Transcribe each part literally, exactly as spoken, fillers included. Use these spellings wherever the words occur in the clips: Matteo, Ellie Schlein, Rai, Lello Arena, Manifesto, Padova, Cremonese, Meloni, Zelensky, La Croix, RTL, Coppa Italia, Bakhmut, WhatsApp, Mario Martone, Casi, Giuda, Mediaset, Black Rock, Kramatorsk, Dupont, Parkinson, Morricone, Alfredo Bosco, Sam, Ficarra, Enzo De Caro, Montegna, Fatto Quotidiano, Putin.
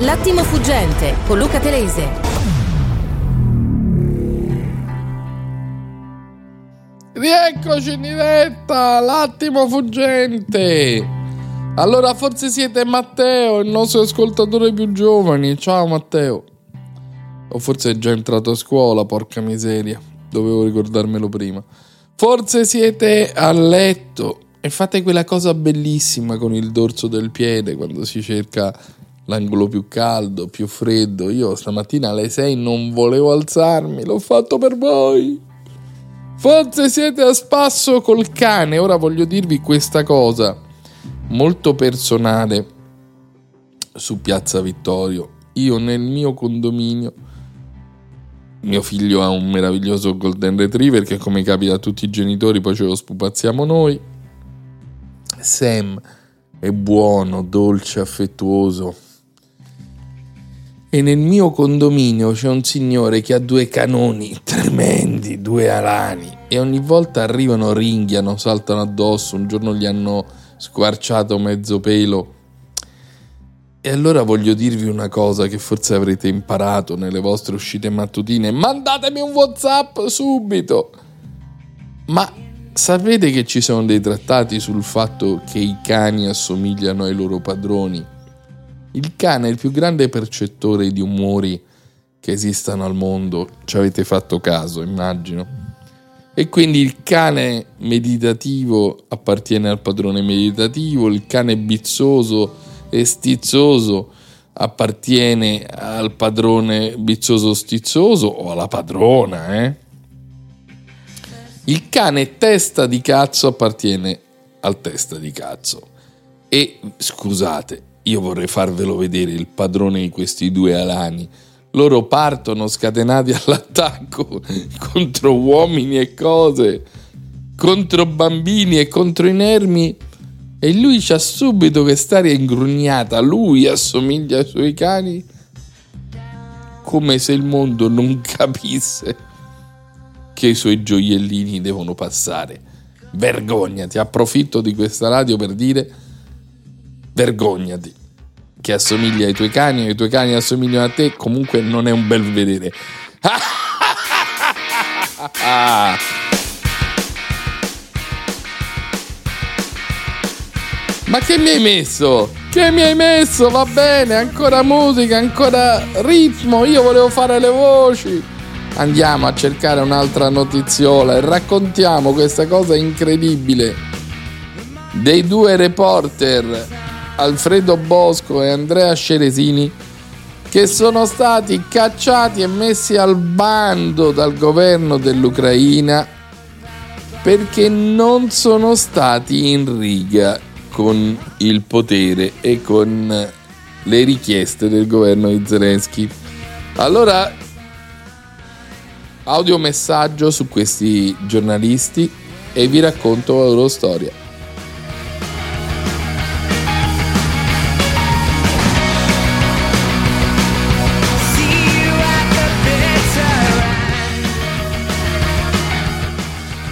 L'attimo fuggente con Luca Telese. Rieccoci in diretta, l'attimo fuggente. Allora, forse siete Matteo, il nostro ascoltatore più giovane. Ciao Matteo. O forse è già entrato a scuola, porca miseria, dovevo ricordarmelo prima. Forse siete a letto e fate quella cosa bellissima con il dorso del piede quando si cerca l'angolo più caldo, più freddo. Io stamattina alle sei non volevo alzarmi, l'ho fatto per voi. Forse siete a spasso col cane. Ora voglio dirvi questa cosa molto personale su Piazza Vittorio. Io nel mio condominio, mio figlio ha un meraviglioso Golden Retriever che, come capita a tutti i genitori, poi ce lo spupazziamo noi. Sam è buono, dolce, affettuoso. E nel mio condominio c'è un signore che ha due canoni tremendi, due alani, e ogni volta arrivano, ringhiano, saltano addosso. Un giorno gli hanno squarciato mezzo pelo. E allora voglio dirvi una cosa che forse avrete imparato nelle vostre uscite mattutine. Mandatemi un WhatsApp subito. Ma sapete che ci sono dei trattati sul fatto che i cani assomigliano ai loro padroni? Il cane è il più grande percettore di umori che esistano al mondo. Ci avete fatto caso, immagino. E quindi il cane meditativo appartiene al padrone meditativo, il cane bizzoso e stizzoso appartiene al padrone bizzoso stizzoso o alla padrona, eh? Il cane testa di cazzo appartiene al testa di cazzo. E scusate, io vorrei farvelo vedere il padrone di questi due alani. Loro partono scatenati all'attacco contro uomini e cose, contro bambini e contro inermi. E lui c'ha subito quest'aria ingrugnata. Lui assomiglia ai suoi cani, come se il mondo non capisse che i suoi gioiellini devono passare. Vergognati. Approfitto di questa radio per dire: vergognati che assomiglia ai tuoi cani e i tuoi cani assomigliano a te. Comunque non è un bel vedere. Ma che mi hai messo? Che mi hai messo? Va bene, ancora musica, ancora ritmo. Io volevo fare le voci. Andiamo a cercare un'altra notiziola e raccontiamo questa cosa incredibile dei due reporter Alfredo Bosco e Andrea Sceresini, che sono stati cacciati e messi al bando dal governo dell'Ucraina perché non sono stati in riga con il potere e con le richieste del governo di Zelensky. Allora, audiomessaggio su questi giornalisti e vi racconto la loro storia.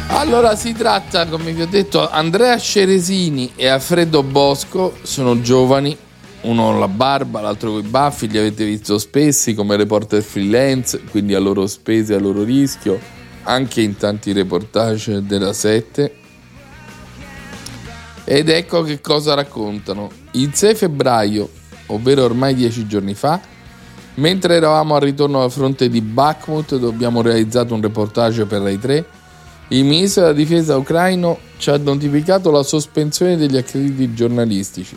Allora, si tratta, come vi ho detto, Andrea Sceresini e Alfredo Bosco sono giovani, uno con la barba, l'altro con i baffi, li avete visto spessi come reporter freelance, quindi a loro spese, a loro rischio, anche in tanti reportage della sette. Ed ecco che cosa raccontano. Il sei febbraio, ovvero ormai dieci giorni fa, mentre eravamo al ritorno al fronte di Bakhmut, dove abbiamo realizzato un reportage per Rai tre, il ministro della difesa ucraino ci ha notificato la sospensione degli accrediti giornalistici.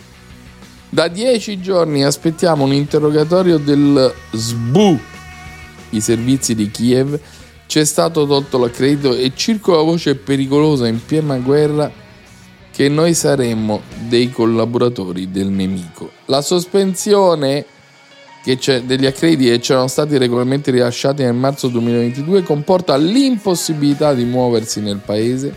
Da dieci giorni aspettiamo un interrogatorio del S B U, i servizi di Kiev. Ci è stato tolto l'accredito e circola la voce pericolosa in piena guerra che noi saremmo dei collaboratori del nemico. La sospensione che c'è degli accrediti, che c'erano stati regolarmente rilasciati nel marzo duemilaventidue, comporta l'impossibilità di muoversi nel paese,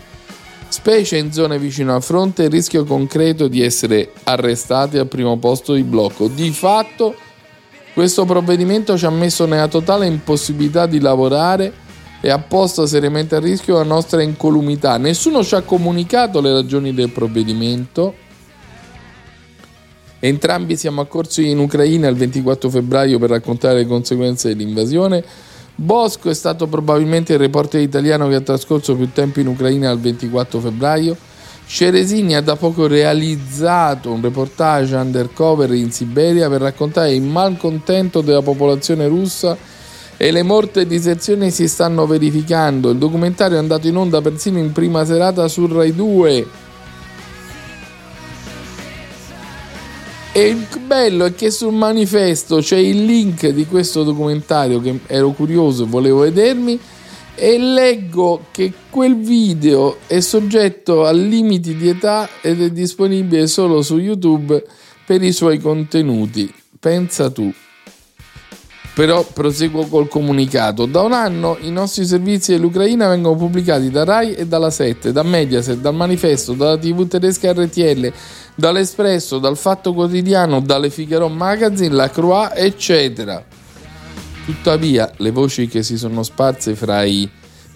specie in zone vicino al fronte, e il rischio concreto di essere arrestati al primo posto di blocco. Di fatto questo provvedimento ci ha messo nella totale impossibilità di lavorare e ha posto seriamente a rischio la nostra incolumità. Nessuno ci ha comunicato le ragioni del provvedimento Entrambi siamo accorsi in Ucraina il ventiquattro febbraio per raccontare le conseguenze dell'invasione. Bosco è stato probabilmente il reporter italiano che ha trascorso più tempo in Ucraina al ventiquattro febbraio. Sceresini ha da poco realizzato un reportage undercover in Siberia per raccontare il malcontento della popolazione russa e le morte e diserzioni si stanno verificando. Il documentario è andato in onda persino in prima serata su Rai due. E il bello è che sul manifesto c'è il link di questo documentario, che ero curioso e volevo vedermi, e leggo che quel video è soggetto a limiti di età ed è disponibile solo su YouTube per i suoi contenuti. Pensa tu. Però proseguo col comunicato. Da un anno i nostri servizi dell'Ucraina vengono pubblicati da Rai e dalla sette, da Mediaset, dal Manifesto, dalla tivù tedesca R T L, dall'Espresso, dal Fatto Quotidiano, dalle Figaro Magazine, la Croix, eccetera. Tuttavia, le voci che si sono sparse fra i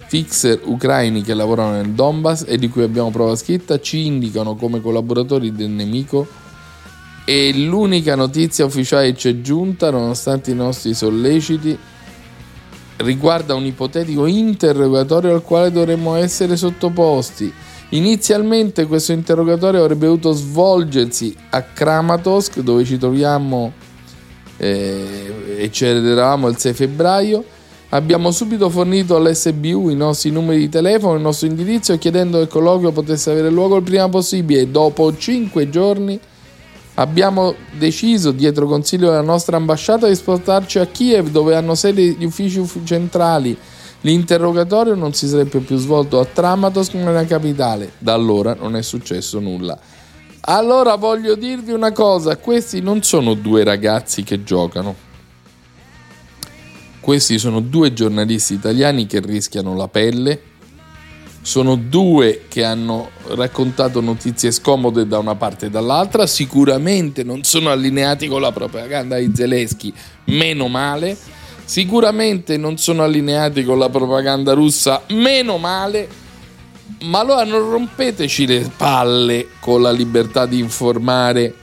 fixer ucraini che lavorano nel Donbass e di cui abbiamo prova scritta ci indicano come collaboratori del nemico. E l'unica notizia ufficiale che ci è giunta, nonostante i nostri solleciti, riguarda un ipotetico interrogatorio al quale dovremmo essere sottoposti. Inizialmente questo interrogatorio avrebbe dovuto svolgersi a Kramatorsk, dove ci troviamo eh, e ci eravamo il sei febbraio. Abbiamo subito fornito all'S B U i nostri numeri di telefono e il nostro indirizzo, chiedendo che il colloquio potesse avere luogo il prima possibile. Dopo cinque giorni abbiamo deciso, dietro consiglio della nostra ambasciata, di spostarci a Kiev, dove hanno sede gli uffici centrali. L'interrogatorio non si sarebbe più svolto a Kramatorsk, nella capitale. Da allora non è successo nulla. Allora voglio dirvi una cosa: questi non sono due ragazzi che giocano. Questi sono due giornalisti italiani che rischiano la pelle. Sono due che hanno raccontato notizie scomode da una parte e dall'altra, sicuramente non sono allineati con la propaganda di Zelensky, meno male, sicuramente non sono allineati con la propaganda russa, meno male, ma allora non rompeteci le palle con la libertà di informare,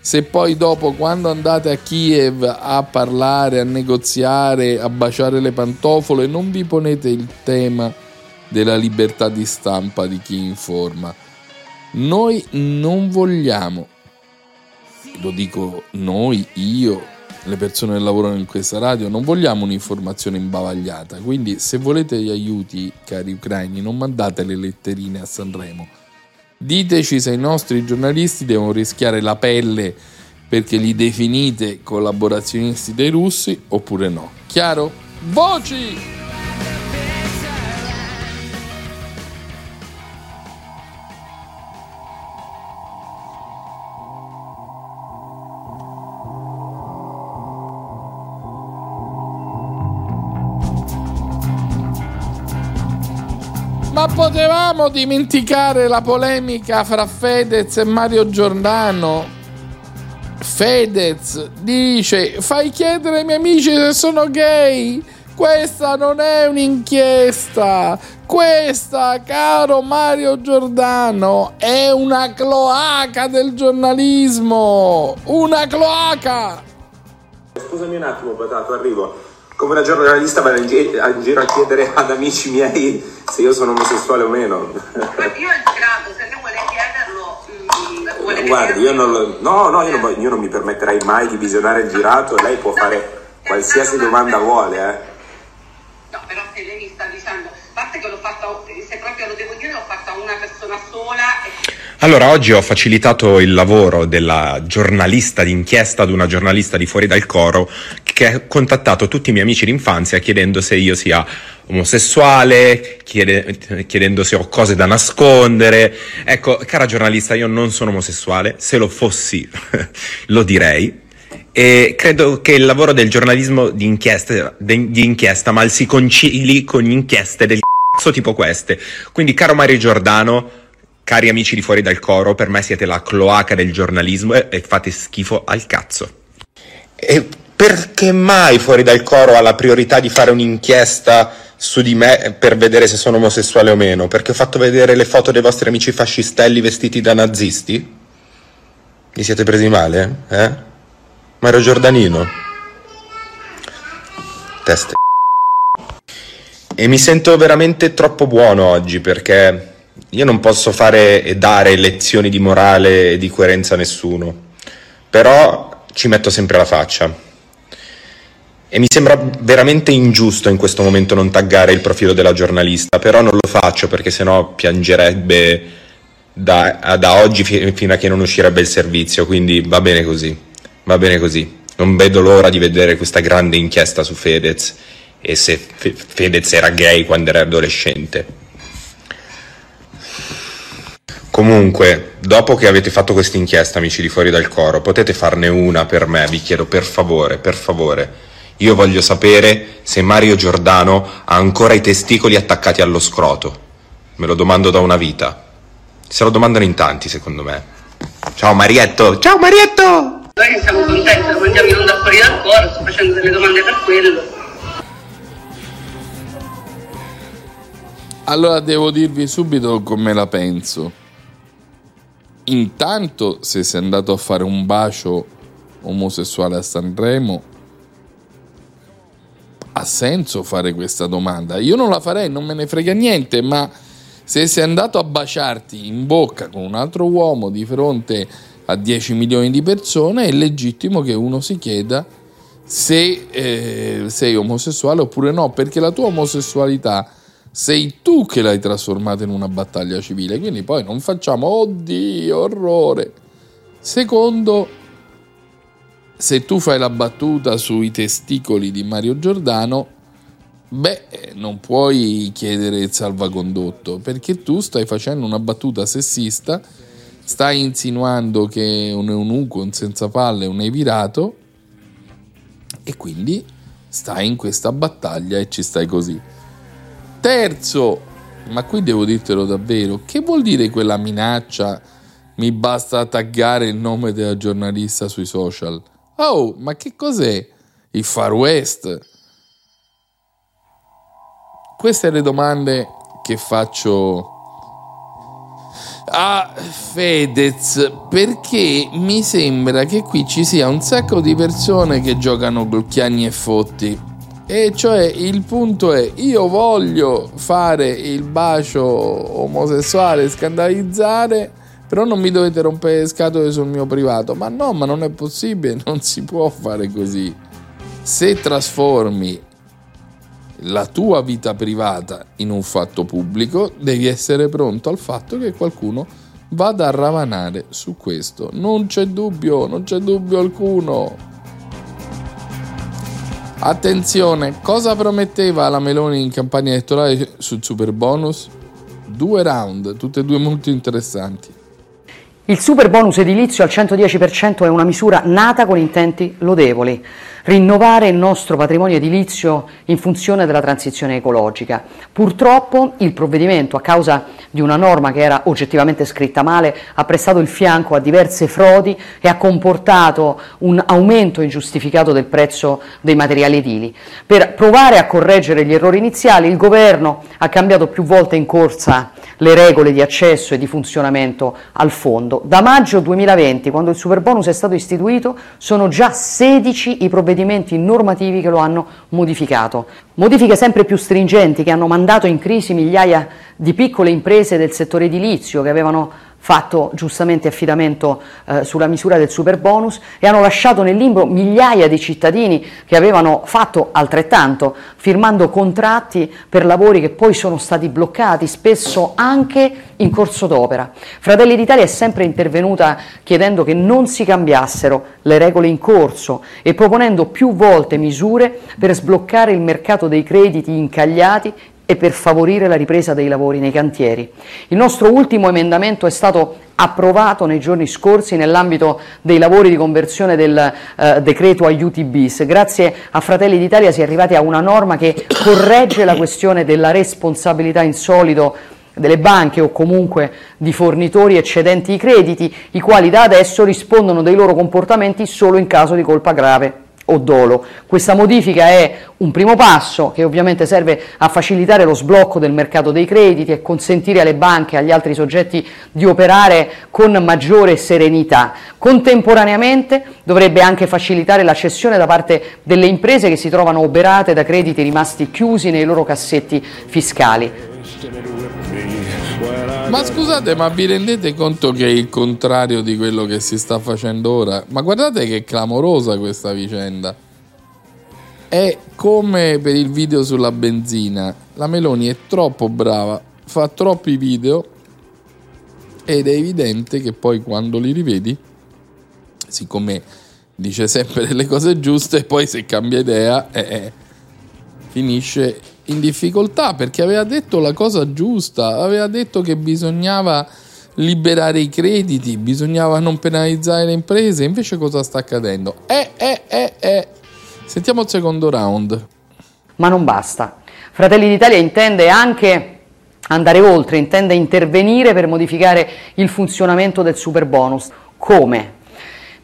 se poi dopo, quando andate a Kiev a parlare, a negoziare, a baciare le pantofole, non vi ponete il tema della libertà di stampa di chi informa. Noi non vogliamo, lo dico noi, io, le persone che lavorano in questa radio, non vogliamo un'informazione imbavagliata, quindi se volete gli aiuti, cari ucraini, non mandate le letterine a Sanremo, diteci se i nostri giornalisti devono rischiare la pelle perché li definite collaborazionisti dei russi oppure no, chiaro? Voci! Ma potevamo dimenticare la polemica fra Fedez e Mario Giordano? Fedez dice: fai chiedere ai miei amici se sono gay. Questa non è un'inchiesta. Questa, caro Mario Giordano, è una cloaca del giornalismo. Una cloaca. Scusami un attimo, Patato, arrivo. Come una giornalista vado in, gi- in giro a chiedere ad amici miei se io sono omosessuale o meno. Ma io ho entrato, se non vuole chiederlo, vuole guardi, io non lo, no, no, io non, io non mi permetterei mai di visionare il girato, lei può fare qualsiasi domanda vuole, eh. No, però se lei mi sta dicendo, basta che l'ho fatta, se proprio lo devo dire, l'ho fatta una persona sola e... Allora, oggi ho facilitato il lavoro della giornalista d'inchiesta ad una giornalista di Fuori dal Coro che ha contattato tutti i miei amici d'infanzia chiedendo se io sia omosessuale, chiede, chiedendo se ho cose da nascondere. Ecco, cara giornalista, io non sono omosessuale, se lo fossi lo direi. E credo che il lavoro del giornalismo di inchiesta, di inchiesta mal si concili con inchieste del c***o tipo queste. Quindi, caro Mario Giordano, cari amici di Fuori dal Coro, per me siete la cloaca del giornalismo e fate schifo al cazzo. E perché mai Fuori dal Coro ha la priorità di fare un'inchiesta su di me per vedere se sono omosessuale o meno? Perché ho fatto vedere le foto dei vostri amici fascistelli vestiti da nazisti? Vi siete presi male? Eh? Mario Giordanino. Teste. E mi sento veramente troppo buono oggi, perché io non posso fare e dare lezioni di morale e di coerenza a nessuno, però ci metto sempre la faccia. E mi sembra veramente ingiusto in questo momento non taggare il profilo della giornalista, però non lo faccio perché sennò piangerebbe da, da oggi fi- fino a che non uscirebbe il servizio, quindi va bene così, va bene così. Non vedo l'ora di vedere questa grande inchiesta su Fedez e se Fe- Fedez era gay quando era adolescente. Comunque, dopo che avete fatto questa inchiesta, amici di Fuori dal Coro, potete farne una per me, vi chiedo per favore, per favore. Io voglio sapere se Mario Giordano ha ancora i testicoli attaccati allo scroto. Me lo domando da una vita. Se lo domandano in tanti, secondo me. Ciao Marietto! Ciao Marietto! Noi che siamo contenti, lo mandiamo in onda Fuori dal Coro, sto facendo delle domande per quello. Allora devo dirvi subito come la penso. Intanto, se sei andato a fare un bacio omosessuale a Sanremo, ha senso fare questa domanda? Io non la farei, non me ne frega niente, ma se sei andato a baciarti in bocca con un altro uomo di fronte a dieci milioni di persone, è legittimo che uno si chieda se eh, sei omosessuale oppure no, perché la tua omosessualità sei tu che l'hai trasformata in una battaglia civile, quindi poi non facciamo oddio, orrore. Secondo, se tu fai la battuta sui testicoli di Mario Giordano, beh, non puoi chiedere il salvacondotto, perché tu stai facendo una battuta sessista, stai insinuando che un eunuco, un senza palle, un evirato, e quindi stai in questa battaglia e ci stai così. Terzo, ma qui devo dirtelo davvero, che vuol dire quella minaccia mi basta taggare il nome della giornalista sui social? Oh, ma che cos'è il Far West? Queste le domande che faccio a Fedez, perché mi sembra che qui ci sia un sacco di persone che giocano Glocchiani e Fotti. E cioè il punto è, io voglio fare il bacio omosessuale, scandalizzare, però non mi dovete rompere le scatole sul mio privato. Ma no, ma non è possibile, non si può fare così. Se trasformi la tua vita privata in un fatto pubblico, devi essere pronto al fatto che qualcuno vada a ravanare su questo. Non c'è dubbio, non c'è dubbio alcuno. Attenzione, cosa prometteva la Meloni in campagna elettorale sul superbonus? Due round, tutte e due molto interessanti. Il super bonus edilizio al cento dieci per cento è una misura nata con intenti lodevoli, rinnovare il nostro patrimonio edilizio in funzione della transizione ecologica. Purtroppo il provvedimento, a causa di una norma che era oggettivamente scritta male, ha prestato il fianco a diverse frodi e ha comportato un aumento ingiustificato del prezzo dei materiali edili. Per provare a correggere gli errori iniziali, il governo ha cambiato più volte in corsa le regole di accesso e di funzionamento al fondo. Da maggio duemilaventi, quando il superbonus è stato istituito, sono già sedici i provvedimenti normativi che lo hanno modificato. Modifiche sempre più stringenti che hanno mandato in crisi migliaia di piccole imprese del settore edilizio che avevano fatto giustamente affidamento eh, sulla misura del superbonus e hanno lasciato nel limbo migliaia di cittadini che avevano fatto altrettanto, firmando contratti per lavori che poi sono stati bloccati, spesso anche in corso d'opera. Fratelli d'Italia è sempre intervenuta chiedendo che non si cambiassero le regole in corso e proponendo più volte misure per sbloccare il mercato dei crediti incagliati e per favorire la ripresa dei lavori nei cantieri. Il nostro ultimo emendamento è stato approvato nei giorni scorsi nell'ambito dei lavori di conversione del eh, decreto aiuti bis. Grazie a Fratelli d'Italia si è arrivati a una norma che corregge la questione della responsabilità in solido delle banche o comunque di fornitori eccedenti i crediti, i quali da adesso rispondono dei loro comportamenti solo in caso di colpa grave o dolo. Questa modifica è un primo passo che ovviamente serve a facilitare lo sblocco del mercato dei crediti e consentire alle banche e agli altri soggetti di operare con maggiore serenità. Contemporaneamente dovrebbe anche facilitare la cessione da parte delle imprese che si trovano oberate da crediti rimasti chiusi nei loro cassetti fiscali. Ma scusate, ma vi rendete conto che è il contrario di quello che si sta facendo ora? Ma guardate che clamorosa questa vicenda. È come per il video sulla benzina. La Meloni è troppo brava, fa troppi video ed è evidente che poi quando li rivedi, siccome dice sempre le cose giuste, poi se cambia idea eh, eh, finisce in difficoltà, perché aveva detto la cosa giusta, aveva detto che bisognava liberare i crediti, bisognava non penalizzare le imprese, invece cosa sta accadendo? Eh, eh, eh, eh. Sentiamo il secondo round. Ma non basta. Fratelli d'Italia intende anche andare oltre, intende intervenire per modificare il funzionamento del superbonus. Come?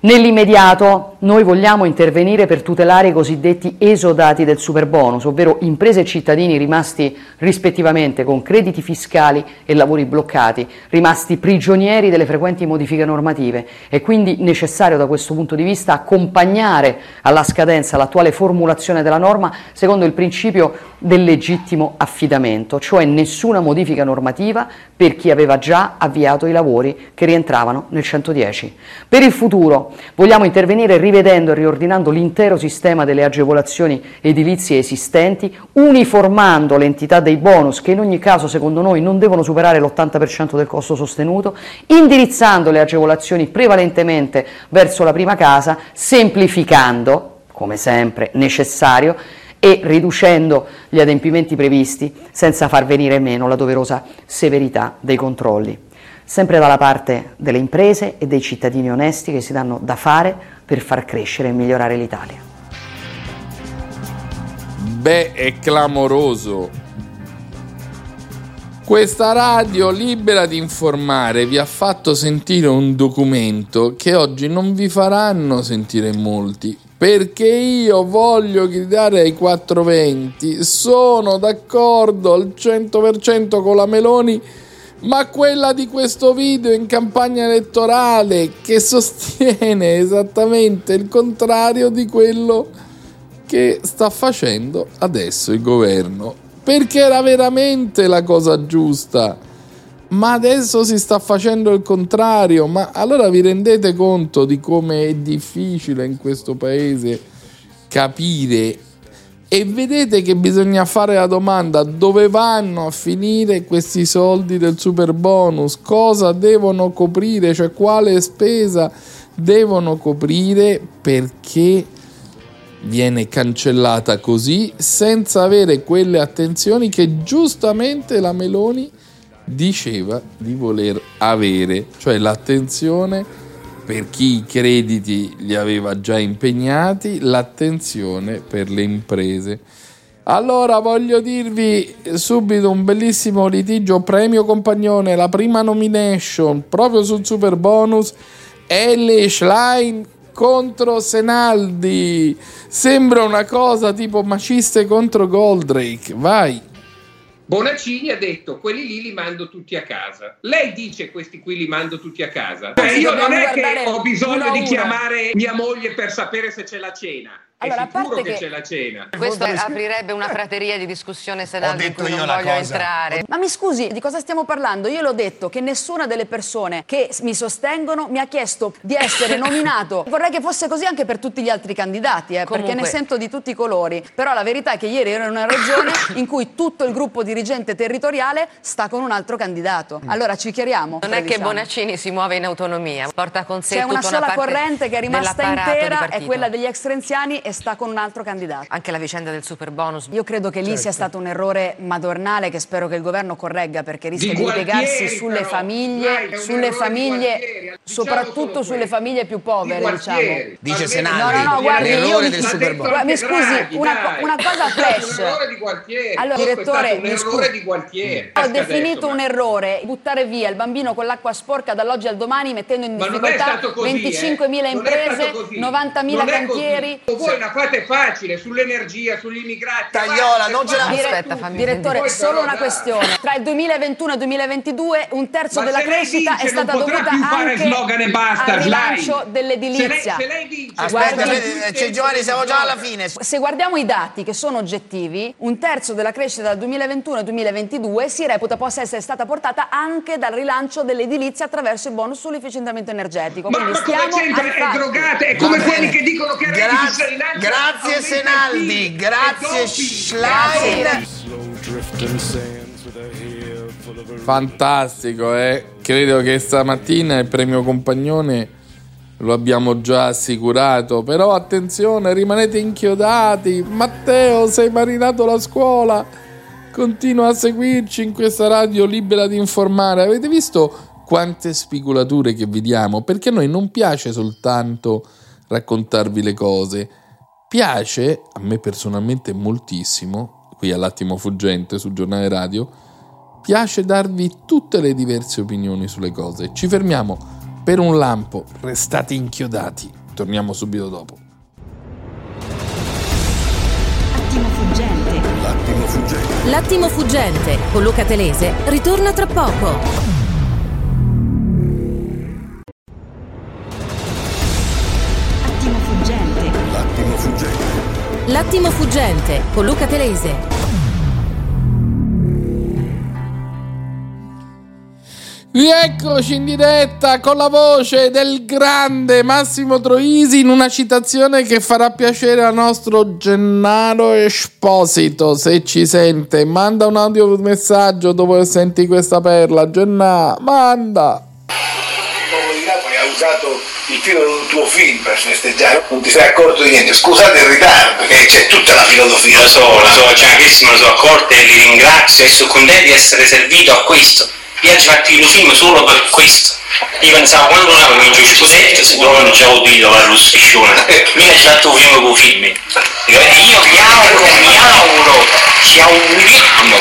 Nell'immediato noi vogliamo intervenire per tutelare i cosiddetti esodati del superbonus, ovvero imprese e cittadini rimasti rispettivamente con crediti fiscali e lavori bloccati, rimasti prigionieri delle frequenti modifiche normative. È quindi necessario da questo punto di vista accompagnare alla scadenza l'attuale formulazione della norma secondo il principio del legittimo affidamento, cioè nessuna modifica normativa per chi aveva già avviato i lavori che rientravano nel centodieci. Per il futuro vogliamo intervenire rivedendo e riordinando l'intero sistema delle agevolazioni edilizie esistenti, uniformando l'entità dei bonus che in ogni caso secondo noi non devono superare l'ottanta per cento del costo sostenuto, indirizzando le agevolazioni prevalentemente verso la prima casa, semplificando, come sempre necessario, e riducendo gli adempimenti previsti senza far venire meno la doverosa severità dei controlli. Sempre dalla parte delle imprese e dei cittadini onesti che si danno da fare per far crescere e migliorare l'Italia. Beh, è clamoroso. Questa radio libera di informare vi ha fatto sentire un documento che oggi non vi faranno sentire molti. Perché io voglio gridare ai quattrocentoventi, sono d'accordo al cento per cento con la Meloni, ma quella di questo video in campagna elettorale che sostiene esattamente il contrario di quello che sta facendo adesso il governo. Perché era veramente la cosa giusta, ma adesso si sta facendo il contrario. Ma allora vi rendete conto di come è difficile in questo paese capire? E vedete che bisogna fare la domanda: dove vanno a finire questi soldi del superbonus? Cosa devono coprire? Cioè quale spesa devono coprire, perché viene cancellata così senza avere quelle attenzioni che giustamente la Meloni diceva di voler avere, cioè l'attenzione per chi i crediti li aveva già impegnati, l'attenzione per le imprese. Allora voglio dirvi subito un bellissimo litigio premio Compagnone, la prima nomination proprio sul super bonus, Ellie Schlein contro Senaldi. Sembra una cosa tipo Maciste contro Goldrake, vai. Bonaccini ha detto: quelli lì li mando tutti a casa. Lei dice: questi qui li mando tutti a casa. Beh, io non è che ho bisogno di chiamare mia moglie per sapere se c'è la cena. Allora, è sicuro a parte che, che c'è la cena. Questo aprirebbe una frateria di discussione serale in cui non voglio cosa. entrare. Ma mi scusi, di cosa stiamo parlando? Io l'ho detto che nessuna delle persone che mi sostengono mi ha chiesto di essere nominato. Vorrei che fosse così anche per tutti gli altri candidati, eh, perché ne sento di tutti i colori. Però la verità è che ieri ero in una regione in cui tutto il gruppo dirigente territoriale sta con un altro candidato. Allora ci chiariamo. Non è diciamo. che Bonaccini si muove in autonomia, porta con sé c'è tutta una sola una parte corrente che è rimasta intera, è quella degli ex renziani, e sta con un altro candidato. Anche la vicenda del superbonus. Io credo che lì certo. sia stato un errore madornale che spero che il governo corregga, perché rischia di, di piegarsi sulle però. famiglie, Dai, sulle famiglie, diciamo soprattutto sulle famiglie più povere, di diciamo. Dice Senaldi. No, no, no, guardi, io del superbonus. Mi scusi, una, una cosa flash. Allora, direttore, mi errore di Gualtieri. Ho definito un errore buttare via il bambino con l'acqua sporca dall'oggi al domani, mettendo in difficoltà venticinquemila imprese, novantamila cantieri. Una la fate facile sull'energia, sugli immigrati. Tagliola, non ce la aspetta, fammi direttore, poi, solo una questione. Tra il duemilaventuno e il duemilaventidue un terzo ma della crescita vince, è stata dovuta anche slogan e basta, al rilancio dell'edilizia. Se lei, se lei vince, aspetta, guarda, c'è Giovanni, siamo già alla fine. Se guardiamo i dati che sono oggettivi, un terzo della crescita dal duemilaventuno al duemilaventidue si reputa possa essere stata portata anche dal rilancio dell'edilizia attraverso il bonus sull'efficientamento energetico. Ma, ma come gente è drogata, è come quelli che dicono che era grazie, grazie Senaldi, grazie Schlein. Fantastico, eh? Credo che stamattina il premio Compagnone lo abbiamo già assicurato, però attenzione, rimanete inchiodati. Matteo, sei marinato la scuola, continua a seguirci in questa radio libera di informare. Avete visto quante spigolature che vi diamo, perché a noi non piace soltanto raccontarvi le cose, piace a me personalmente moltissimo, qui all'Attimo Fuggente sul giornale radio, piace darvi tutte le diverse opinioni sulle cose. Ci fermiamo per un lampo, restate inchiodati, torniamo subito dopo. Attimo Fuggente. L'attimo fuggente. L'attimo fuggente con Luca Telese ritorna tra poco. L'attimo fuggente con Luca Telese. Rieccoci in diretta con la voce del grande Massimo Troisi in una citazione che farà piacere al nostro Gennaro Esposito. Se ci sente, manda un audio messaggio dopo che senti questa perla. Gennà, manda. Il titolo di un tuo film per festeggiare, non ti sei accorto di niente. Scusate il ritardo, perché c'è tutta la filosofia. Lo so, lo so, c'è anch'issimo, me lo sono accorto e li ringrazio e sono contento di essere servito a questo. Io ho fatto il film solo per questo. Io pensavo quando non avevo il giusetti, sicuramente non c'avevo udito per lo striscione. Io ho fatto un film con i film. E io mi auguro, mi auguro, ci auguriamo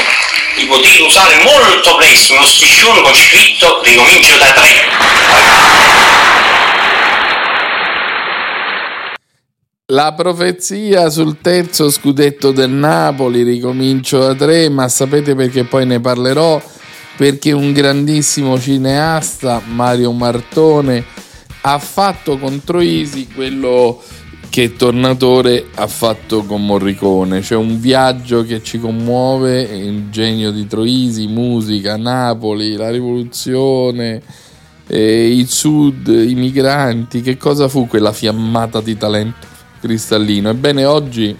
di poter usare molto presto uno striscione con scritto ricomincio da tre. La profezia sul terzo scudetto del Napoli, ricomincio da tre, ma sapete perché poi ne parlerò? Perché un grandissimo cineasta, Mario Martone, ha fatto con Troisi quello che Tornatore ha fatto con Morricone, c'è un viaggio che ci commuove, il genio di Troisi, musica, Napoli, la rivoluzione, eh, il sud, i migranti, che cosa fu quella fiammata di talento cristallino. Ebbene, oggi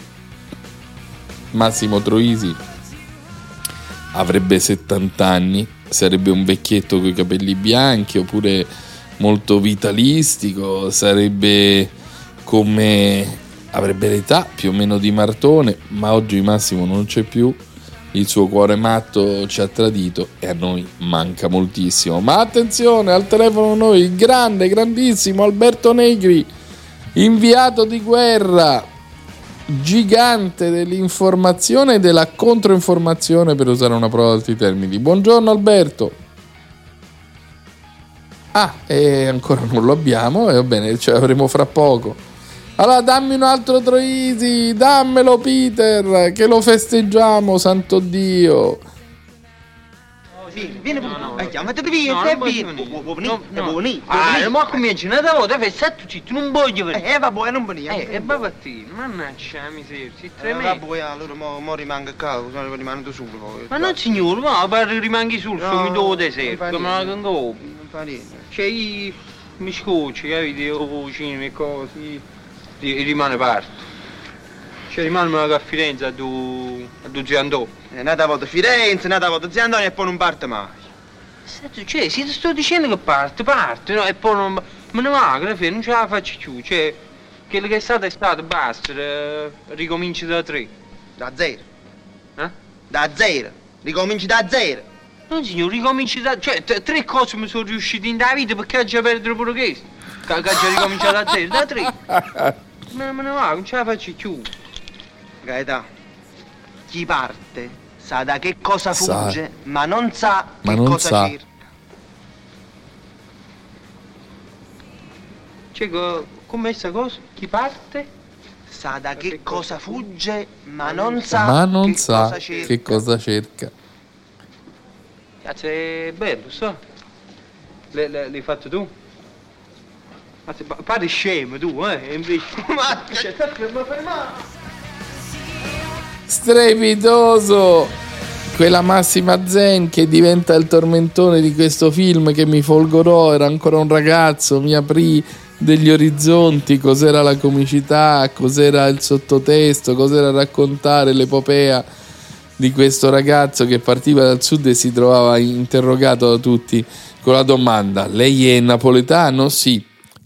Massimo Troisi avrebbe settanta anni, sarebbe un vecchietto coi capelli bianchi oppure molto vitalistico, sarebbe come avrebbe l'età più o meno di Martone, ma oggi Massimo non c'è più, il suo cuore matto ci ha tradito e a noi manca moltissimo. Ma attenzione, al telefono noi il grande, grandissimo Alberto Negri, inviato di guerra, gigante dell'informazione e della controinformazione, per usare una prova di altri termini. Buongiorno Alberto. Ah, e ancora non lo abbiamo, e va bene, ce l'avremo fra poco. Allora dammi un altro Troisi, dammelo Peter, che lo festeggiamo, santo Dio. Vieni, vieni, vieni, chiamati via, stai via, vieni, vieni. Ah, ma cominci, non devo, devi stare zitto, non voglio venire. Eh, vabbè, non venire. Eh, babattino, mannaggia la miseria, si tremendo. Eh, vabbè, allora, mo rimango qua, rimango solo. Ma non signore, ma rimangi sul mi do deserto, ma non devo. Non fa niente. Cioè, io mi scoccio, capite, cucino e cose, rimane parte. Cioè rimane una Firenze a due zio Antonio. È andata a Firenze, è andata a zio Antonio e poi non parte mai. Cioè, se ti sto dicendo che parte, parte, no? E poi non... Ma non magro, non ce la faccio più, cioè... Quello che è stato è stato, basta, ricominci da tre. Da zero? Eh? Da zero, ricominci da zero. Non signor, ricominci da... Cioè, t- tre cose mi sono riusciti in da vita perché ho già perduto pure questo. Che ho già ricominciato da zero, da tre. Ma non va, non ce la faccio più. Gaetà, chi parte sa da che cosa fugge, sa. ma non sa ma che non cosa sa. cerca. Cioè, com'è questa cosa? Chi parte sa da che cosa fugge, ma non sa, ma non che, sa cosa che cosa cerca. Cazzo, è bello, so. L- l- l'hai fatto tu? Cazzo, pare scemo tu, eh? Invece... ma c'è stato fermo, fermo! Strepitoso! Quella Massima Zen che diventa il tormentone di questo film che mi folgorò, era ancora un ragazzo, mi aprì degli orizzonti, cos'era la comicità, cos'era il sottotesto, cos'era raccontare l'epopea di questo ragazzo che partiva dal sud e si trovava interrogato da tutti con la domanda: lei è napoletano? Sì.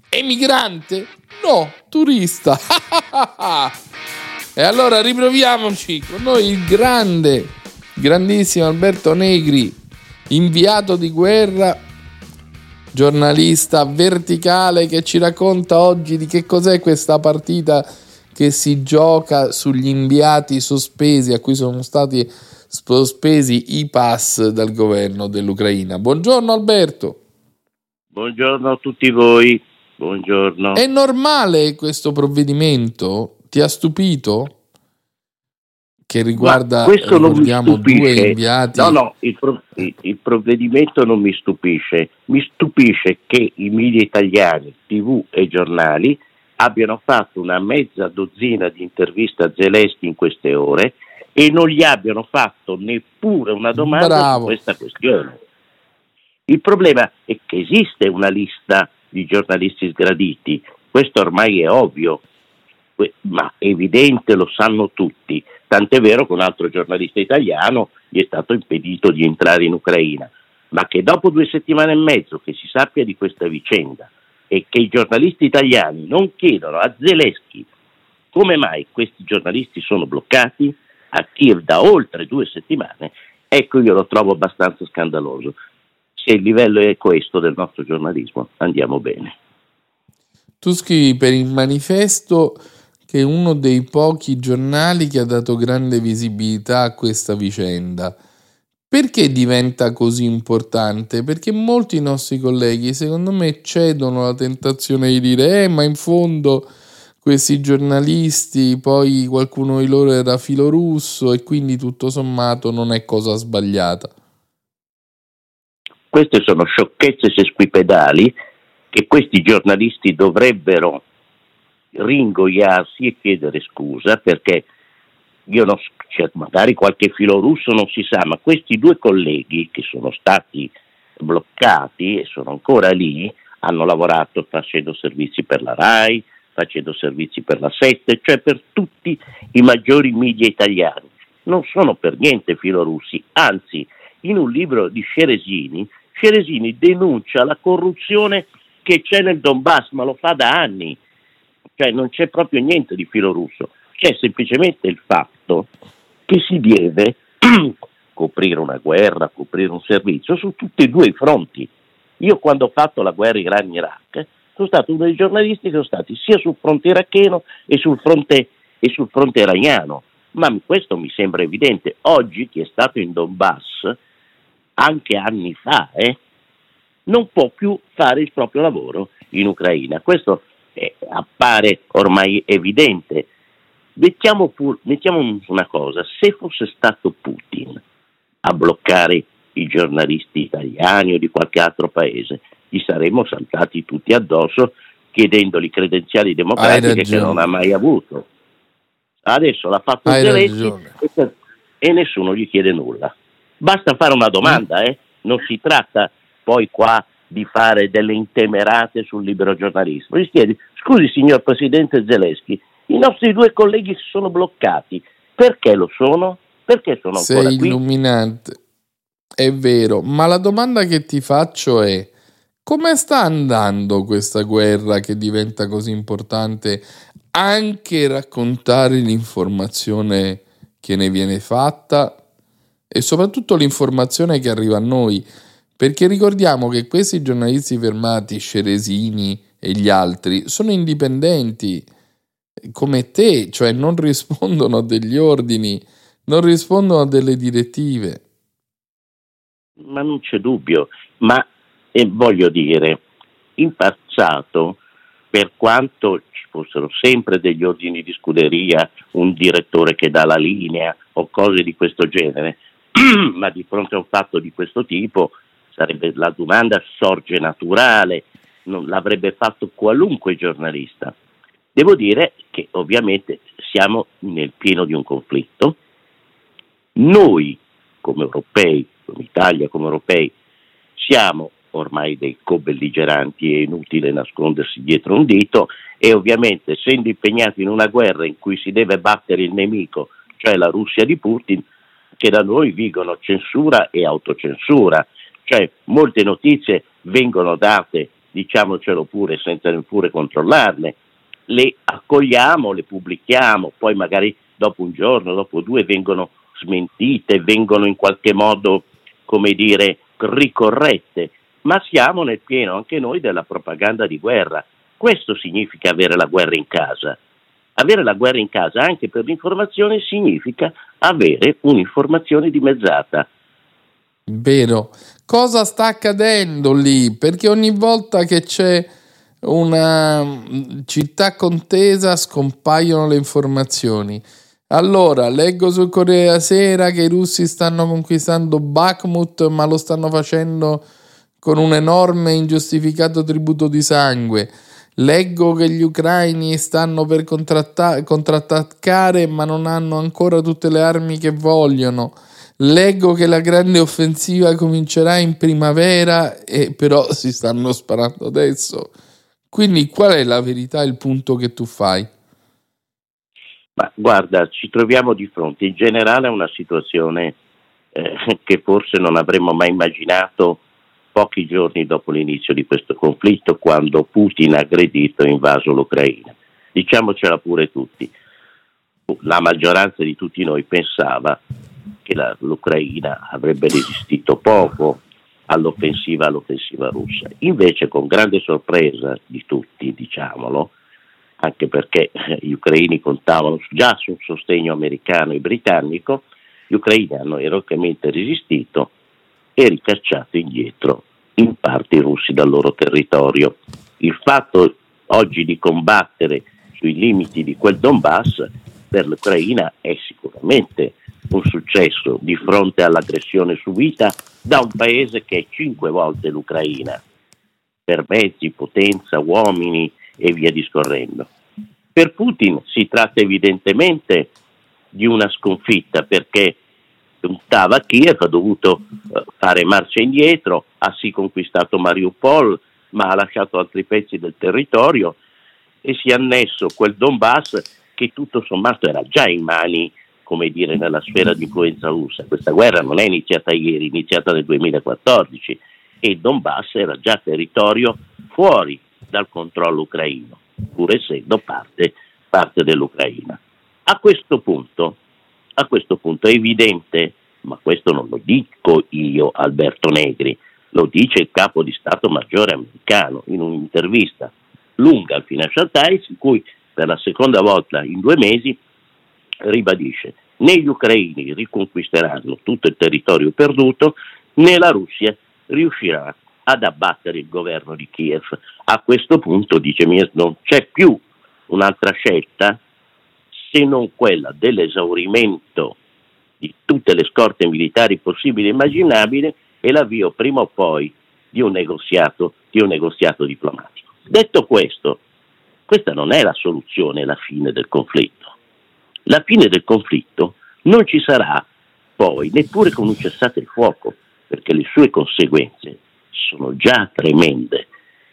Emigrante? No, turista. E allora riproviamoci con noi il grande grandissimo Alberto Negri, inviato di guerra, giornalista verticale, che ci racconta oggi di che cos'è questa partita che si gioca sugli inviati sospesi, a cui sono stati sospesi i pass dal governo dell'Ucraina. Buongiorno Alberto. Buongiorno a tutti voi. Buongiorno. È normale questo provvedimento? Ti ha stupito? Che riguarda, ricordiamo, due inviati. No, no, il, prov- il provvedimento non mi stupisce. Mi stupisce che i media italiani, tivù e giornali, abbiano fatto una mezza dozzina di interviste a Zelensky in queste ore e non gli abbiano fatto neppure una domanda. Bravo. Su questa questione. Il problema è che esiste una lista di giornalisti sgraditi, questo ormai è ovvio, ma evidente, lo sanno tutti, tant'è vero che un altro giornalista italiano gli è stato impedito di entrare in Ucraina. Ma che dopo due settimane e mezzo che si sappia di questa vicenda e che i giornalisti italiani non chiedano a Zelensky come mai questi giornalisti sono bloccati a Kiev da oltre due settimane, ecco, io lo trovo abbastanza scandaloso. Se il livello è questo del nostro giornalismo, andiamo bene. Tu scrivi per il Manifesto che è uno dei pochi giornali che ha dato grande visibilità a questa vicenda. Perché diventa così importante? Perché molti nostri colleghi, secondo me, cedono alla tentazione di dire eh, ma in fondo questi giornalisti, poi qualcuno di loro era filorusso e quindi tutto sommato non è cosa sbagliata. Queste sono sciocchezze sesquipedali che questi giornalisti dovrebbero ringoiarsi e chiedere scusa, perché io non, cioè, magari qualche filorusso non si sa, ma questi due colleghi che sono stati bloccati e sono ancora lì hanno lavorato facendo servizi per la Rai, facendo servizi per la Sette, cioè per tutti i maggiori media italiani, non sono per niente filorussi. Anzi, in un libro di Sceresini Sceresini denuncia la corruzione che c'è nel Donbass, ma lo fa da anni. Cioè non c'è proprio niente di filorusso, c'è semplicemente il fatto che si deve coprire una guerra, coprire un servizio su tutti e due i fronti. Io quando ho fatto la guerra Iran-Iraq sono stato uno dei giornalisti che sono stati sia sul fronte iracheno e sul fronte, e sul fronte iraniano, ma questo mi sembra evidente. Oggi chi è stato in Donbass, anche anni fa, eh, non può più fare il proprio lavoro in Ucraina, questo Eh, appare ormai evidente. Mettiamo, pur, mettiamo una cosa: se fosse stato Putin a bloccare i giornalisti italiani o di qualche altro paese, gli saremmo saltati tutti addosso chiedendogli credenziali democratiche che non ha mai avuto. Adesso l'ha fatto Zelensky e, e nessuno gli chiede nulla. Basta fare una domanda, eh? Non si tratta poi qua di fare delle intemerate sul libero giornalismo. Gli chiedi: scusi signor Presidente Zelensky, i nostri due colleghi si sono bloccati, perché lo sono? Perché sono ancora Sei qui? Sei illuminante, è vero, ma la domanda che ti faccio è: come sta andando questa guerra che diventa così importante anche raccontare l'informazione che ne viene fatta e soprattutto l'informazione che arriva a noi? Perché ricordiamo che questi giornalisti fermati, Sceresini e gli altri, sono indipendenti come te, cioè non rispondono a degli ordini, non rispondono a delle direttive. Ma non c'è dubbio, ma eh, voglio dire, in passato, per quanto fossero sempre degli ordini di scuderia, un direttore che dà la linea o cose di questo genere, ma di fronte a un fatto di questo tipo sarebbe, la domanda sorge naturale, non l'avrebbe fatto qualunque giornalista. Devo dire che ovviamente siamo nel pieno di un conflitto. Noi come europei, come Italia, come europei, siamo ormai dei co-belligeranti, è inutile nascondersi dietro un dito, e ovviamente essendo impegnati in una guerra in cui si deve battere il nemico, cioè la Russia di Putin, che da noi vigono censura e autocensura, cioè molte notizie vengono date, diciamocelo pure, senza neppure controllarle, le accogliamo, le pubblichiamo, poi magari dopo un giorno, dopo due vengono smentite, vengono in qualche modo, come dire, ricorrette, ma siamo nel pieno anche noi della propaganda di guerra. Questo significa avere la guerra in casa. Avere la guerra in casa anche per l'informazione significa avere un'informazione dimezzata. Vero. Cosa sta accadendo lì? Perché ogni volta che c'è una città contesa scompaiono le informazioni. Allora, leggo sul Corriere della Sera che i russi stanno conquistando Bakhmut, ma lo stanno facendo con un enorme e ingiustificato tributo di sangue. Leggo che gli ucraini stanno per contratta- contrattaccare, ma non hanno ancora tutte le armi che vogliono. Leggo che la grande offensiva comincerà in primavera, e però si stanno sparando adesso. Quindi qual è la verità, il punto che tu fai? Ma guarda, ci troviamo di fronte in generale a una situazione eh, che forse non avremmo mai immaginato pochi giorni dopo l'inizio di questo conflitto, quando Putin ha aggredito e invaso l'Ucraina. Diciamocela pure tutti, la maggioranza di tutti noi pensava che la, l'Ucraina avrebbe resistito poco all'offensiva, all'offensiva russa. Invece, con grande sorpresa di tutti, diciamolo, anche perché gli ucraini contavano già sul sostegno americano e britannico, gli ucraini hanno eroicamente resistito e ricacciato indietro in parte i russi dal loro territorio. Il fatto oggi di combattere sui limiti di quel Donbass per l'Ucraina è sicuramente un successo di fronte all'aggressione subita da un paese che è cinque volte l'Ucraina, per mezzi, potenza, uomini e via discorrendo. Per Putin si tratta evidentemente di una sconfitta, perché puntava a Kiev, ha dovuto fare marcia indietro, ha sì conquistato Mariupol, ma ha lasciato altri pezzi del territorio e si è annesso quel Donbass che tutto sommato era già in mani, come dire, nella sfera di influenza russa. Questa guerra non è iniziata ieri, è iniziata nel duemilaquattordici e Donbass era già territorio fuori dal controllo ucraino, pur essendo parte, parte dell'Ucraina. A questo punto, a questo punto è evidente, ma questo non lo dico io, Alberto Negri, lo dice il capo di Stato Maggiore americano in un'intervista lunga al Financial Times, in cui per la seconda volta in due mesi ribadisce: né gli ucraini riconquisteranno tutto il territorio perduto, né la Russia riuscirà ad abbattere il governo di Kiev. A questo punto, dice, non c'è più un'altra scelta se non quella dell'esaurimento di tutte le scorte militari possibili e immaginabili e l'avvio prima o poi di un negoziato, di un negoziato diplomatico. Detto questo, questa non è la soluzione, la fine del conflitto. La fine del conflitto non ci sarà poi neppure con un cessate il fuoco, perché le sue conseguenze sono già tremende,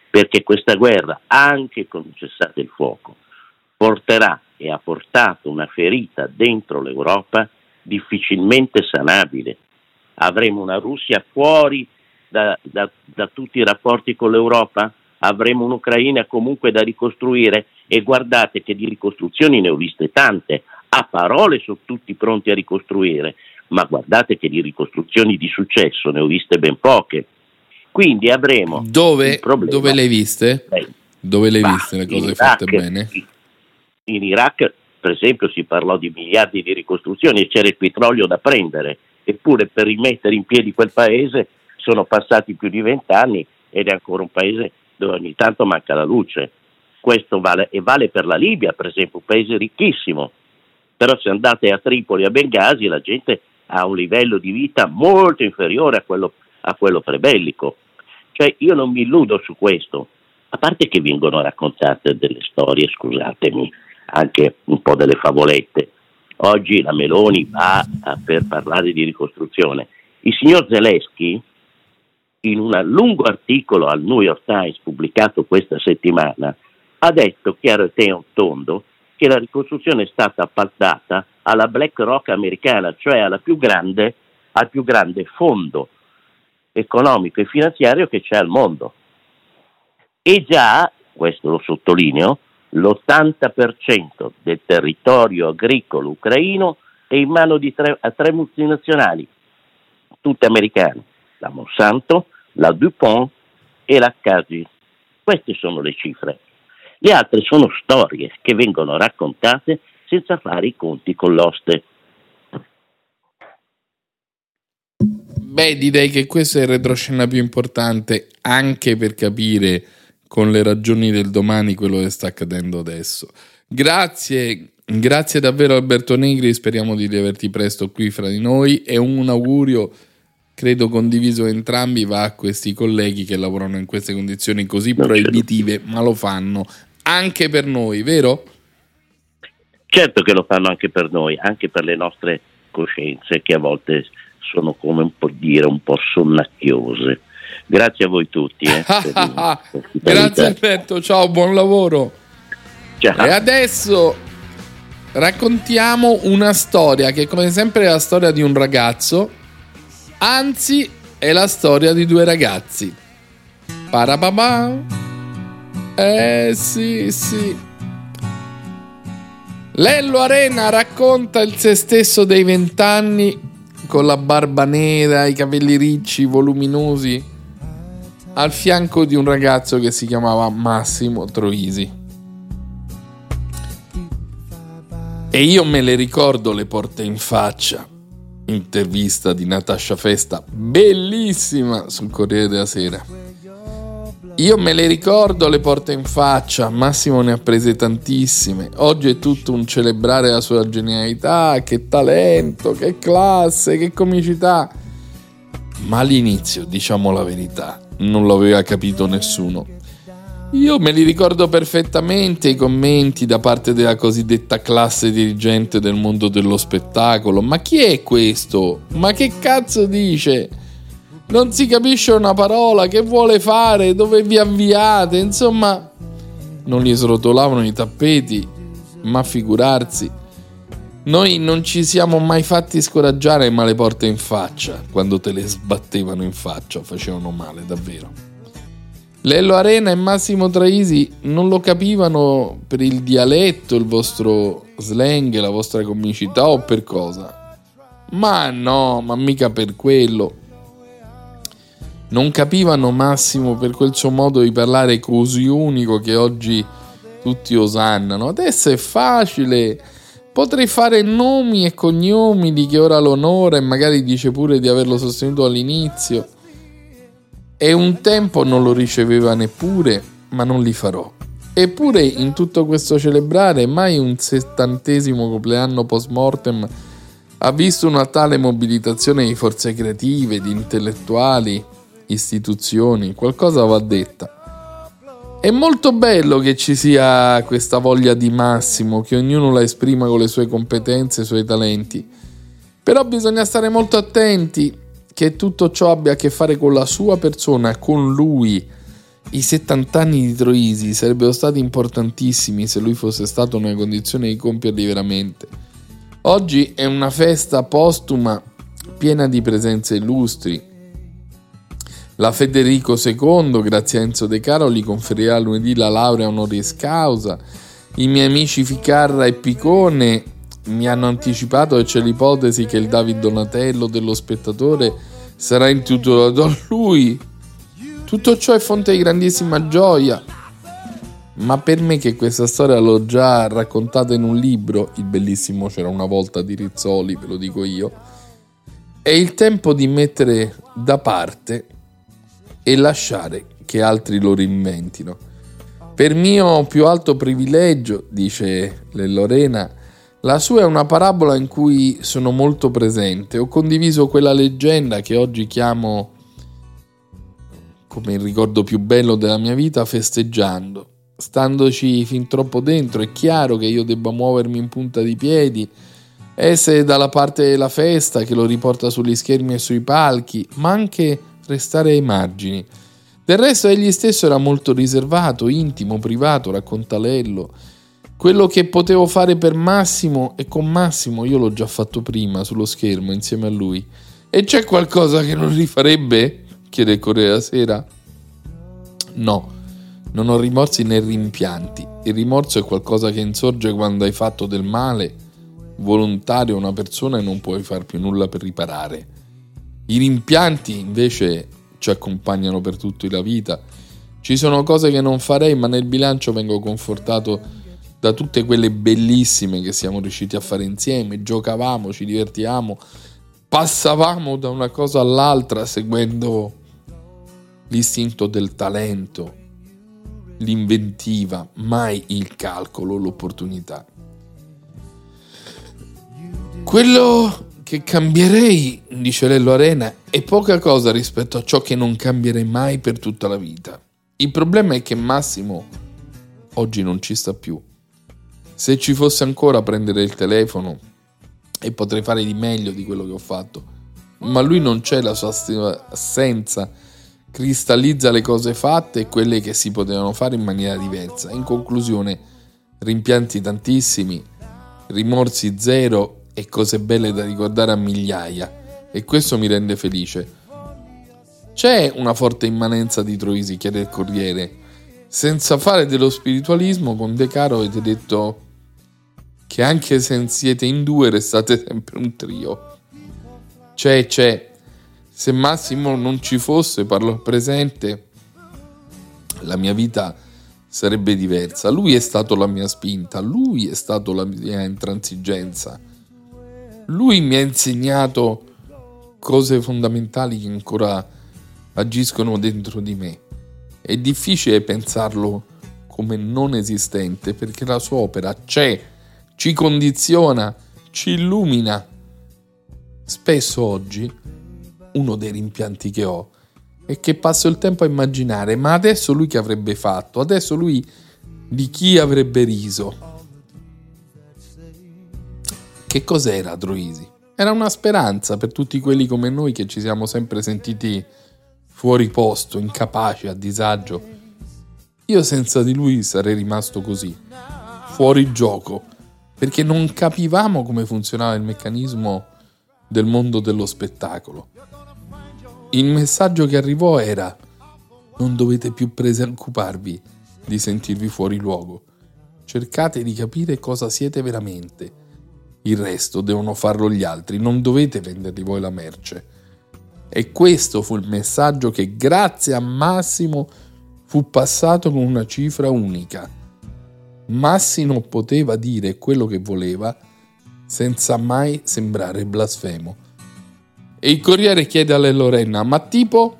perché questa guerra, anche con un cessate il fuoco, porterà e ha portato una ferita dentro l'Europa difficilmente sanabile. Avremo una Russia fuori da, da, da tutti i rapporti con l'Europa, avremo un'Ucraina comunque da ricostruire, e guardate che di ricostruzioni ne ho viste tante, a parole sono tutti pronti a ricostruire, ma guardate che di ricostruzioni di successo ne ho viste ben poche. Quindi avremo dove, dove le hai viste? Beh, dove le hai viste le cose Iraq, fatte bene? In Iraq, per esempio, si parlò di miliardi di ricostruzioni e c'era il petrolio da prendere, eppure per rimettere in piedi quel paese sono passati più di vent'anni ed è ancora un paese dove ogni tanto manca la luce. Questo vale, e vale per la Libia, per esempio, un paese ricchissimo, però se andate a Tripoli, a Bengasi, la gente ha un livello di vita molto inferiore a quello, a quello prebellico. Cioè io non mi illudo su questo, a parte che vengono raccontate delle storie, scusatemi, anche un po' delle favolette. Oggi la Meloni va a, per parlare di ricostruzione. Il signor Zelensky, in un lungo articolo al New York Times pubblicato questa settimana, ha detto chiaro e teo tondo che la ricostruzione è stata appaltata alla Black Rock americana, cioè alla più grande, al più grande fondo economico e finanziario che c'è al mondo. E già, questo lo sottolineo, l'ottanta per cento del territorio agricolo ucraino è in mano di tre, a tre multinazionali, tutte americane, la Monsanto, la DuPont e la Casi. Queste sono le cifre. Le altre sono storie che vengono raccontate senza fare i conti con l'oste. Beh, direi che questa è il retroscena più importante, anche per capire con le ragioni del domani quello che sta accadendo adesso. Grazie, grazie davvero Alberto Negri, speriamo di riaverti presto qui fra di noi, e un augurio, credo condiviso entrambi, va a questi colleghi che lavorano in queste condizioni così proibitive, ma lo fanno anche per noi, vero? Certo che lo fanno anche per noi, anche per le nostre coscienze che a volte sono, come un po' dire, un po' sonnacchiose. Grazie a voi tutti. Eh, per grazie Alberto, ciao, buon lavoro. Ciao. E adesso raccontiamo una storia che, come sempre, è la storia di un ragazzo. Anzi, è la storia di due ragazzi. Parapapà. Eh sì, sì. Lello Arena racconta il se stesso dei vent'anni, con la barba nera, i capelli ricci, voluminosi, al fianco di un ragazzo che si chiamava Massimo Troisi. E io me le ricordo le porte in faccia. Intervista di Natascia Festa, bellissima, sul Corriere della Sera. Io me le ricordo le porte in faccia, Massimo ne ha prese tantissime. Oggi è tutto un celebrare la sua genialità, che talento, che classe, che comicità. Ma all'inizio, diciamo la verità, non lo aveva capito nessuno. Io me li ricordo perfettamente i commenti da parte della cosiddetta classe dirigente del mondo dello spettacolo. Ma chi è questo? Ma che cazzo dice? Non si capisce una parola, che vuole fare? Dove vi avviate? Insomma, non gli srotolavano i tappeti, ma figurarsi. Noi non ci siamo mai fatti scoraggiare, ma le porte in faccia, quando te le sbattevano in faccia, facevano male davvero. Lello Arena e Massimo Troisi non lo capivano per il dialetto, il vostro slang, la vostra comicità, o per cosa? Ma no, ma mica per quello. Non capivano Massimo per quel suo modo di parlare così unico che oggi tutti osannano. Adesso è facile, potrei fare nomi e cognomi di chi ora l'onora e magari dice pure di averlo sostenuto all'inizio. E un tempo non lo riceveva neppure, ma non li farò. Eppure in tutto questo celebrare mai un settantesimo compleanno post mortem ha visto una tale mobilitazione di forze creative, di intellettuali, istituzioni. Qualcosa va detta. È molto bello che ci sia questa voglia di Massimo, che ognuno la esprima con le sue competenze, i suoi talenti. Però bisogna stare molto attenti che tutto ciò abbia a che fare con la sua persona, con lui. I settanta anni di Troisi sarebbero stati importantissimi se lui fosse stato nella condizione di compierli veramente. Oggi è una festa postuma piena di presenze illustri. La Federico secondo, grazie a Enzo De Caro, gli conferirà lunedì la laurea honoris causa. I miei amici Ficarra e Picone mi hanno anticipato che c'è l'ipotesi che il David Donatello dello Spettatore sarà intitolato a lui. Tutto ciò è fonte di grandissima gioia, ma per me, che questa storia l'ho già raccontata in un libro, il bellissimo C'era una volta di Rizzoli, ve lo dico io, è il tempo di mettere da parte e lasciare che altri lo reinventino. Per mio più alto privilegio, dice Lello Arena, la sua è una parabola in cui sono molto presente. Ho condiviso quella leggenda che oggi chiamo come il ricordo più bello della mia vita festeggiando, standoci fin troppo dentro. È chiaro che io debba muovermi in punta di piedi, essere dalla parte della festa che lo riporta sugli schermi e sui palchi, ma anche restare ai margini. Del resto egli stesso era molto riservato, intimo, privato, racconta Lello. Quello che potevo fare per Massimo e con Massimo io l'ho già fatto prima sullo schermo insieme a lui. E c'è qualcosa che non rifarebbe? Chiede il Corriere della Sera. No, non ho rimorsi né rimpianti. Il rimorso è qualcosa che insorge quando hai fatto del male volontario a una persona e non puoi far più nulla per riparare. I rimpianti invece ci accompagnano per tutta la vita. Ci sono cose che non farei, ma nel bilancio vengo confortato da tutte quelle bellissime che siamo riusciti a fare insieme. Giocavamo, ci divertivamo, passavamo da una cosa all'altra seguendo l'istinto del talento, l'inventiva, mai il calcolo, l'opportunità. Quello che cambierei, dice Lello Arena, è poca cosa rispetto a ciò che non cambierei mai per tutta la vita. Il problema è che Massimo oggi non ci sta più. Se ci fosse ancora prenderei il telefono e potrei fare di meglio di quello che ho fatto, ma lui non c'è, la sua assenza cristallizza le cose fatte e quelle che si potevano fare in maniera diversa. In conclusione, rimpianti tantissimi, rimorsi zero e cose belle da ricordare a migliaia, e questo mi rende felice. C'è una forte immanenza di Troisi, chiede il Corriere, senza fare dello spiritualismo. Con De Caro avete detto che anche se siete in due restate sempre un trio. C'è, c'è. Se Massimo non ci fosse, parlo al presente, la mia vita sarebbe diversa. Lui è stato la mia spinta, lui è stato la mia intransigenza. Lui mi ha insegnato cose fondamentali che ancora agiscono dentro di me. È difficile pensarlo come non esistente, perché la sua opera c'è, ci condiziona, ci illumina. Spesso oggi uno dei rimpianti che ho è che passo il tempo a immaginare, ma adesso lui che avrebbe fatto, adesso lui di chi avrebbe riso. Che cos'era Troisi? Era una speranza per tutti quelli come noi che ci siamo sempre sentiti fuori posto, incapaci, a disagio. Io senza di lui sarei rimasto così, fuori gioco, perché non capivamo come funzionava il meccanismo del mondo dello spettacolo. Il messaggio che arrivò era: non dovete più preoccuparvi di sentirvi fuori luogo, cercate di capire cosa siete veramente, il resto devono farlo gli altri, non dovete vendervi voi la merce. E questo fu il messaggio che grazie a Massimo fu passato con una cifra unica. Massimo poteva dire quello che voleva senza mai sembrare blasfemo. E il Corriere chiede a Lello Arena: ma tipo,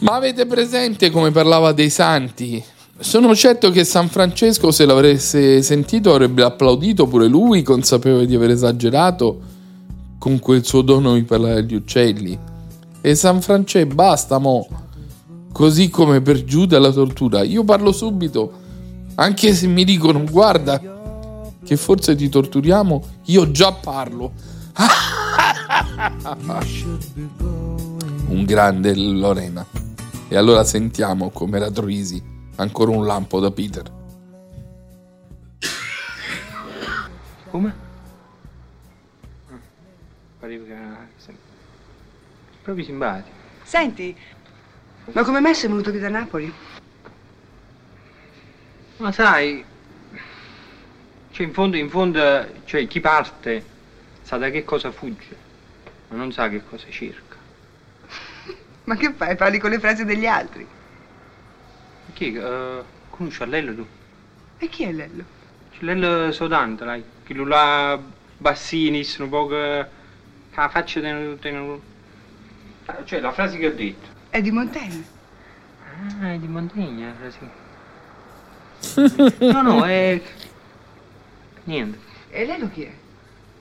ma avete presente come parlava dei santi? Sono certo che San Francesco, se l'avesse sentito, avrebbe applaudito pure lui, consapevole di aver esagerato con quel suo dono di parlare agli uccelli. E San Francesco basta mo, così come per Giuda la tortura. Io parlo subito, anche se mi dicono guarda che forse ti torturiamo, io già parlo. Un grande Lorena. E allora sentiamo com'era Troisi, ancora un lampo da Peter. Come? Ah, pareva che era proprio simpatico. Senti, ma come mai sei venuto qui da Napoli? Ma sai, cioè in fondo, in fondo, cioè chi parte sa da che cosa fugge, ma non sa che cosa cerca. Ma che fai? Parli con le frasi degli altri? Chi? Uh, conosci a Lello tu? E chi è Lello? C'è Lello Sodante, dai, quello là bassini, sono poco... la faccia di... Cioè, la frase che ho detto. È di Montegna. Ah, è di Montegna, sì. No, no, è... Niente. E lei lo chi è?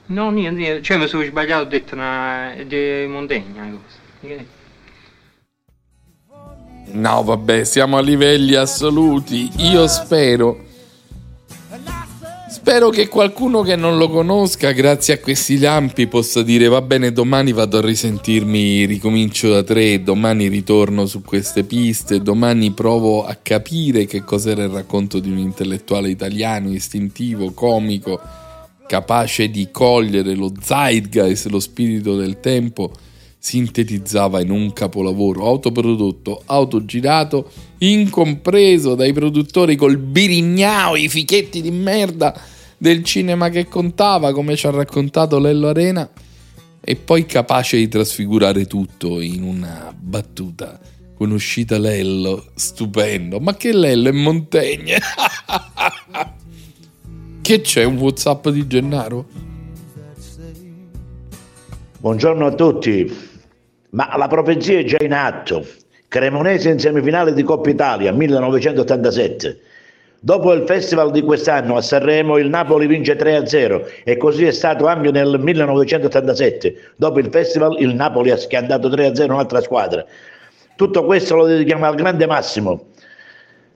No, niente, niente. Cioè, mi sono sbagliato, ho detto una... di Montegna. No, vabbè, siamo a livelli assoluti. Io spero... Spero che qualcuno che non lo conosca, grazie a questi lampi, possa dire va bene, domani vado a risentirmi, ricomincio da tre, domani ritorno su queste piste, domani provo a capire che cos'era il racconto di un intellettuale italiano, istintivo, comico, capace di cogliere lo zeitgeist, lo spirito del tempo, sintetizzava in un capolavoro autoprodotto, autogirato, incompreso dai produttori col birignao, i fichetti di merda del cinema che contava, come ci ha raccontato Lello Arena, e poi capace di trasfigurare tutto in una battuta con uscita Lello, stupendo. Ma che Lello è Montegna? Che c'è, un WhatsApp di Gennaro? Buongiorno a tutti. Ma la profezia è già in atto. Cremonese in semifinale di Coppa Italia millenovecentottantasette. Dopo il festival di quest'anno a Sanremo il Napoli vince tre a zero e così è stato anche nel millenovecentottantasette. Dopo il festival il Napoli ha schiantato tre a zero un'altra squadra. Tutto questo lo dedichiamo al grande Massimo,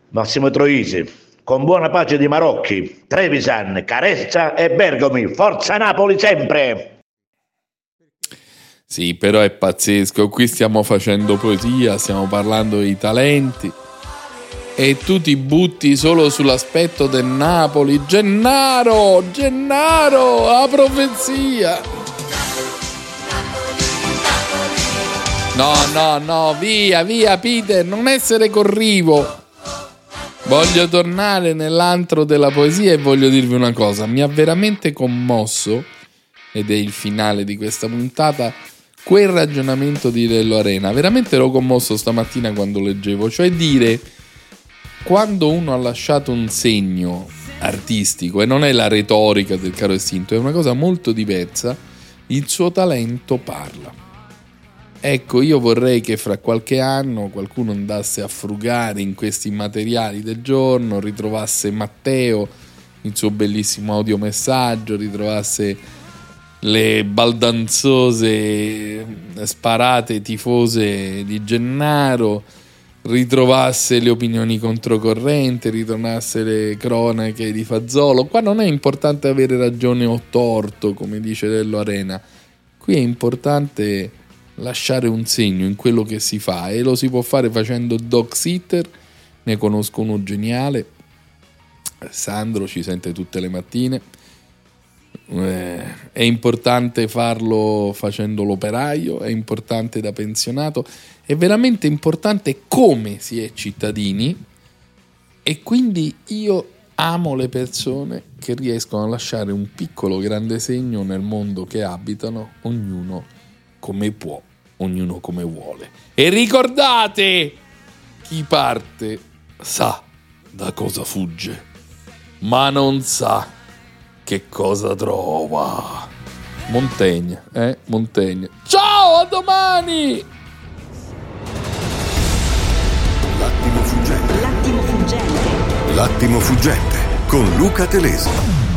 Massimo Troisi, con buona pace di Marocchi, Trevisan, Carezza e Bergomi. Forza Napoli sempre! Sì, però è pazzesco, qui stiamo facendo poesia, stiamo parlando di talenti e tu ti butti solo sull'aspetto del Napoli. Gennaro, Gennaro, la profezia! No, no, no, via, via Peter, non essere corrivo. Voglio tornare nell'antro della poesia e voglio dirvi una cosa, mi ha veramente commosso, ed è il finale di questa puntata, quel ragionamento di Lello Arena. Veramente ero commosso stamattina quando leggevo, cioè dire, quando uno ha lasciato un segno artistico, e non è la retorica del caro istinto, è una cosa molto diversa, il suo talento parla. Ecco, io vorrei che fra qualche anno qualcuno andasse a frugare in questi materiali del giorno, ritrovasse Matteo, il suo bellissimo audiomessaggio, ritrovasse le baldanzose sparate tifose di Gennaro, ritrovasse le opinioni controcorrente, ritornasse le cronache di Fazzolo. Qua non è importante avere ragione o torto, come dice Lello Arena, qui è importante lasciare un segno in quello che si fa, e lo si può fare facendo dog sitter. Ne conosco uno geniale, Sandro, ci sente tutte le mattine. È importante farlo facendo l'operaio, è importante da pensionato, è veramente importante come si è cittadini, e quindi io amo le persone che riescono a lasciare un piccolo grande segno nel mondo che abitano, ognuno come può, ognuno come vuole. E ricordate, chi parte sa da cosa fugge, ma non sa che cosa trova. Montegna, eh? Montegna. Ciao, a domani! L'attimo fuggente. L'attimo fuggente. L'attimo fuggente con Luca Telese.